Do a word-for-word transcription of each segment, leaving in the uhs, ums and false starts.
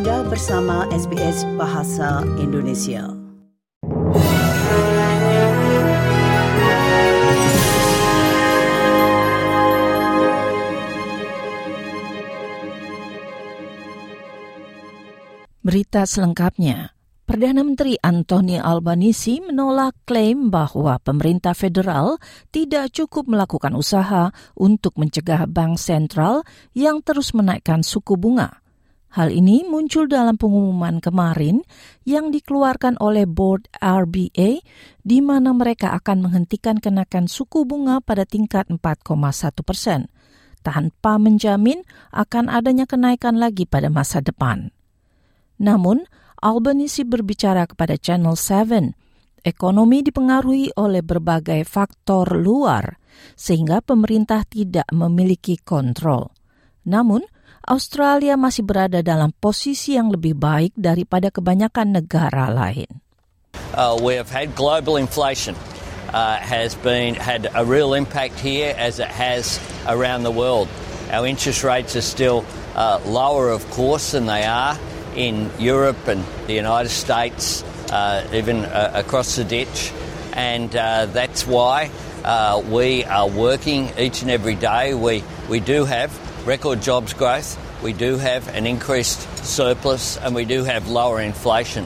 Anda bersama S B S Bahasa Indonesia. Berita selengkapnya. Perdana Menteri Anthony Albanese menolak klaim bahwa pemerintah federal tidak cukup melakukan usaha untuk mencegah bank sentral yang terus menaikkan suku bunga. Hal ini muncul dalam pengumuman kemarin yang dikeluarkan oleh Board R B A di mana mereka akan menghentikan kenakan suku bunga pada tingkat empat koma satu persen tanpa menjamin akan adanya kenaikan lagi pada masa depan. Namun, Albanese berbicara kepada Channel tujuh, ekonomi dipengaruhi oleh berbagai faktor luar, sehingga pemerintah tidak memiliki kontrol. Namun, Australia masih berada dalam posisi yang lebih baik daripada kebanyakan negara lain. Uh, we have had global inflation. Uh, has been had a real impact here as it has around the world. Our interest rates are still uh, lower, of course, than they are in Europe and the United States, uh, even uh, across the ditch. And uh, that's why uh, we are working each and every day. We we do have record jobs growth, we do have an increased surplus, and we do have lower inflation.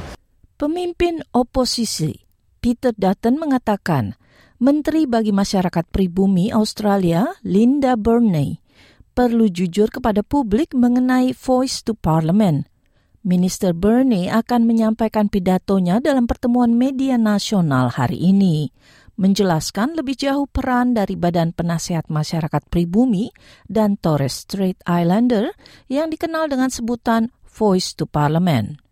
Pemimpin oposisi Peter Dutton mengatakan, Menteri bagi Masyarakat Pribumi Australia Linda Burney perlu jujur kepada publik mengenai Voice to Parliament. Minister Burney akan menyampaikan pidatonya dalam pertemuan media nasional hari ini, menjelaskan lebih jauh peran dari Badan Penasehat Masyarakat Pribumi dan Torres Strait Islander yang dikenal dengan sebutan Voice to Parliament.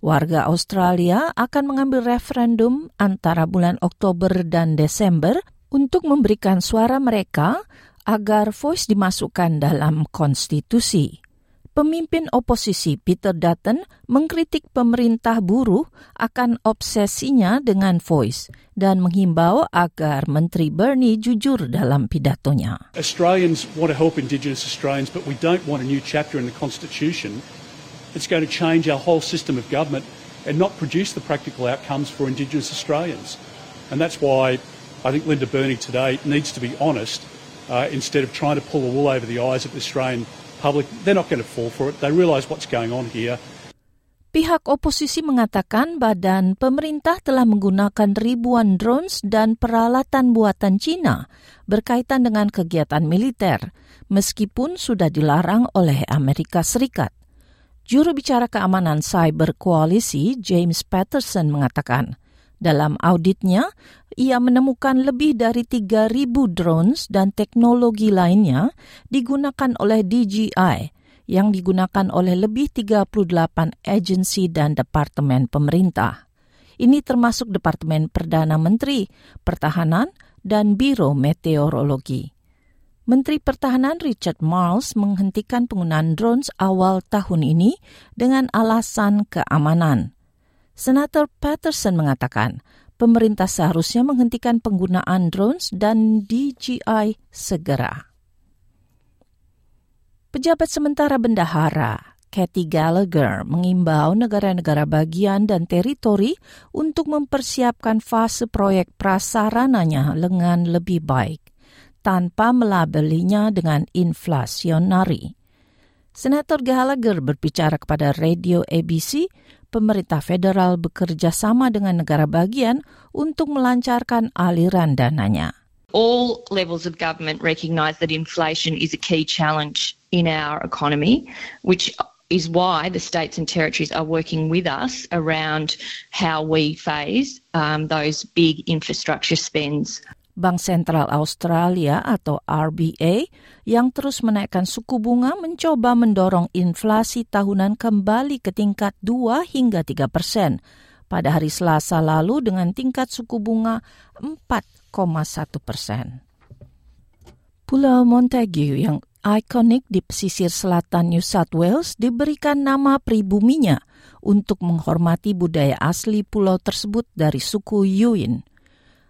Warga Australia akan mengambil referendum antara bulan Oktober dan Desember untuk memberikan suara mereka agar Voice dimasukkan dalam konstitusi. Pemimpin oposisi Peter Dutton mengkritik pemerintah buruh akan obsesinya dengan Voice dan menghimbau agar Menteri Burney jujur dalam pidatonya. Australians want to help Indigenous Australians, but we don't want a new chapter in the Constitution that's going to change our whole system of government and not produce the practical outcomes for Indigenous Australians. And that's why I think Linda Burney today needs to be honest uh, instead of trying to pull the wool over the eyes of the Australian public. They're not going to fall for it. They realize what's going on here. Pihak oposisi mengatakan badan pemerintah telah menggunakan ribuan drones dan peralatan buatan Cina berkaitan dengan kegiatan militer, meskipun sudah dilarang oleh Amerika Serikat. Juru bicara keamanan cyber koalisi James Patterson mengatakan, dalam auditnya, ia menemukan lebih dari tiga ribu drones dan teknologi lainnya digunakan oleh D J I yang digunakan oleh lebih tiga puluh delapan agensi dan departemen pemerintah. Ini termasuk Departemen Perdana Menteri, Pertahanan, dan Biro Meteorologi. Menteri Pertahanan Richard Marles menghentikan penggunaan drones awal tahun ini dengan alasan keamanan. Senator Patterson mengatakan, pemerintah seharusnya menghentikan penggunaan drones dan D J I segera. Pejabat sementara bendahara, Katie Gallagher, mengimbau negara-negara bagian dan teritori untuk mempersiapkan fase proyek prasarananya dengan lebih baik, tanpa melabelinya dengan inflasionari. Senator Gallagher berbicara kepada radio A B C, pemerintah federal bekerja sama dengan negara bagian untuk melancarkan aliran dananya. All levels of government recognise that inflation is a key challenge in our economy, which is why the states and territories are working with us around how we phase um, those big infrastructure spends. Bank Sentral Australia atau R B A yang terus menaikkan suku bunga mencoba mendorong inflasi tahunan kembali ke tingkat dua hingga tiga persen pada hari Selasa lalu dengan tingkat suku bunga empat koma satu persen. Pulau Montague yang ikonik di pesisir selatan New South Wales diberikan nama pribuminya untuk menghormati budaya asli pulau tersebut dari suku Yuin.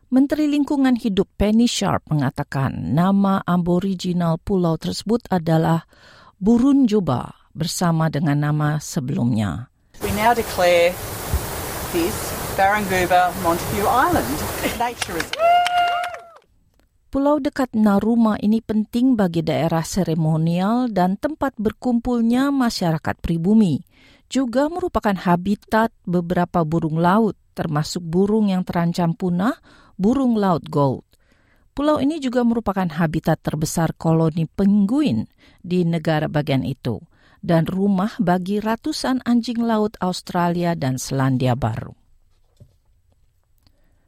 Menteri Lingkungan Hidup Penny Sharpe mengatakan nama aboriginal pulau tersebut adalah Burunjuba bersama dengan nama sebelumnya. We now declare this Baranguba Montague Island nature reserve. Pulau dekat Naruma ini penting bagi daerah seremonial dan tempat berkumpulnya masyarakat pribumi. Juga merupakan habitat beberapa burung laut, termasuk burung yang terancam punah, burung laut gold. Pulau ini juga merupakan habitat terbesar koloni penguin di negara bagian itu dan rumah bagi ratusan anjing laut Australia dan Selandia Baru.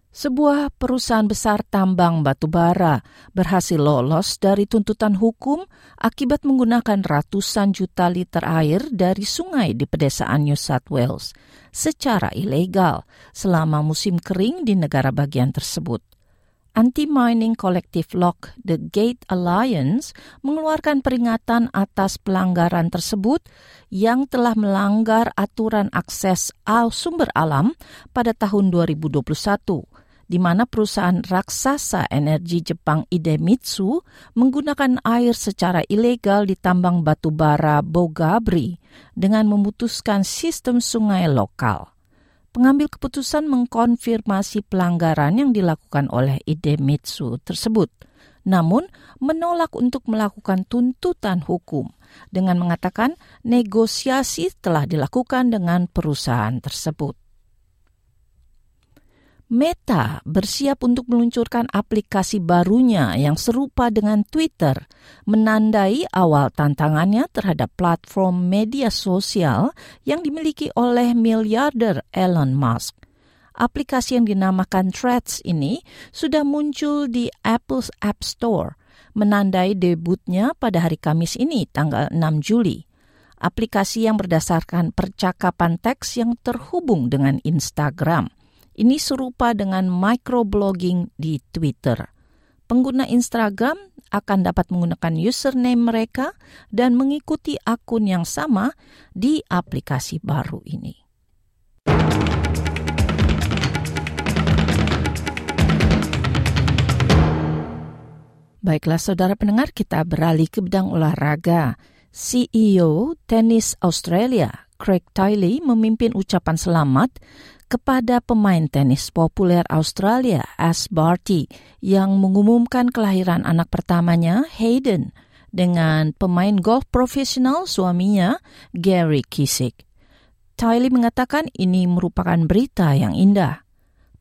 Sebuah perusahaan besar tambang batu bara berhasil lolos dari tuntutan hukum akibat menggunakan ratusan juta liter air dari sungai di pedesaan New South Wales secara ilegal selama musim kering di negara bagian tersebut. Anti-mining kolektif Lock the Gate Alliance mengeluarkan peringatan atas pelanggaran tersebut yang telah melanggar aturan akses sumber alam pada tahun dua ribu dua puluh satu, di mana perusahaan raksasa energi Jepang Idemitsu menggunakan air secara ilegal di tambang batu bara Bogabri dengan memutuskan sistem sungai lokal. Pengambil keputusan mengkonfirmasi pelanggaran yang dilakukan oleh Idemitsu tersebut, namun menolak untuk melakukan tuntutan hukum dengan mengatakan negosiasi telah dilakukan dengan perusahaan tersebut. Meta bersiap untuk meluncurkan aplikasi barunya yang serupa dengan Twitter, menandai awal tantangannya terhadap platform media sosial yang dimiliki oleh miliarder Elon Musk. Aplikasi yang dinamakan Threads ini sudah muncul di Apple's App Store, menandai debutnya pada hari Kamis ini, tanggal enam Juli. Aplikasi yang berdasarkan percakapan teks yang terhubung dengan Instagram. Ini serupa dengan microblogging di Twitter. Pengguna Instagram akan dapat menggunakan username mereka dan mengikuti akun yang sama di aplikasi baru ini. Baiklah saudara pendengar, kita beralih ke bidang olahraga. C E O Tennis Australia, Craig Tiley, memimpin ucapan selamat kepada pemain tenis populer Australia, Ash Barty, yang mengumumkan kelahiran anak pertamanya, Hayden, dengan pemain golf profesional suaminya, Gary Kisik. Tiley mengatakan ini merupakan berita yang indah.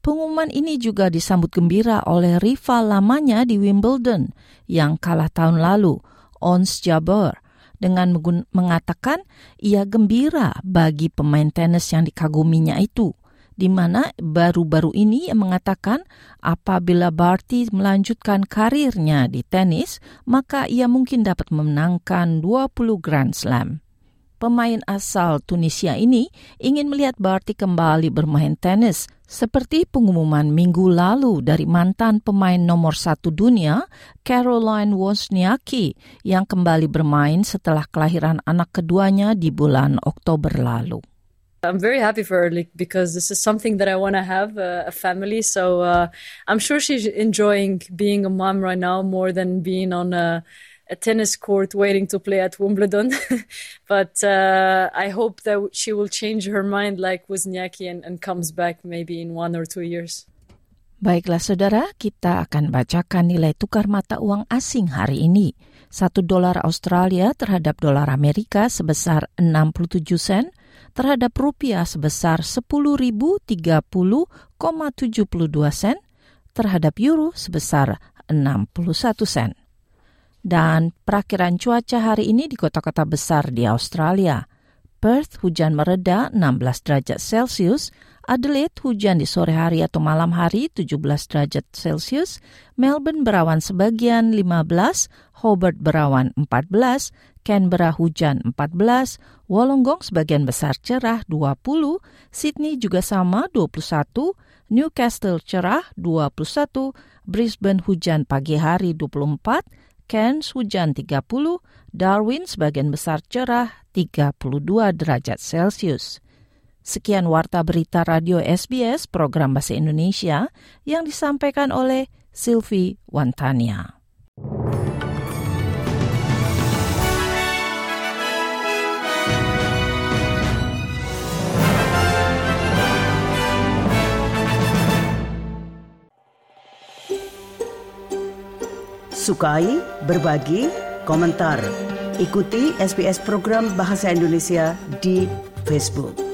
Pengumuman ini juga disambut gembira oleh rival lamanya di Wimbledon yang kalah tahun lalu, Ons Jabeur, dengan mengatakan ia gembira bagi pemain tenis yang dikaguminya itu, di mana baru-baru ini mengatakan apabila Barty melanjutkan karirnya di tenis, maka ia mungkin dapat memenangkan dua puluh Grand Slam. Pemain asal Tunisia ini ingin melihat Barty kembali bermain tenis, seperti pengumuman minggu lalu dari mantan pemain nomor satu dunia, Caroline Wozniacki, yang kembali bermain setelah kelahiran anak keduanya di bulan Oktober lalu. I'm very happy for her because this is something that I want to have, uh, a family. So uh, I'm sure she's enjoying being a mom right now more than being on a, a tennis court waiting to play at Wimbledon. But uh, I hope that she will change her mind like Wozniacki and, and comes back maybe in one or two years. Baiklah saudara, kita akan bacakan nilai tukar mata uang asing hari ini. Satu dolar Australia terhadap dolar Amerika sebesar enam puluh tujuh sen, terhadap rupiah sebesar sepuluh ribu tiga puluh koma tujuh dua sen, terhadap euro sebesar enam puluh satu sen. Dan perakiraan cuaca hari ini di kota-kota besar di Australia. Perth hujan mereda enam belas derajat Celcius, Adelaide hujan di sore hari atau malam hari tujuh belas derajat Celcius, Melbourne berawan sebagian lima belas, Hobart berawan empat belas, Canberra hujan empat belas, Wollongong sebagian besar cerah dua puluh, Sydney juga sama dua puluh satu, Newcastle cerah dua puluh satu, Brisbane hujan pagi hari dua puluh empat, Cairns hujan tiga puluh, Darwin sebagian besar cerah tiga puluh dua derajat Celcius. Sekian Warta Berita Radio S B S program Bahasa Indonesia yang disampaikan oleh Silvi Wantania. Sukai, berbagi, komentar. Ikuti S B S program Bahasa Indonesia di Facebook.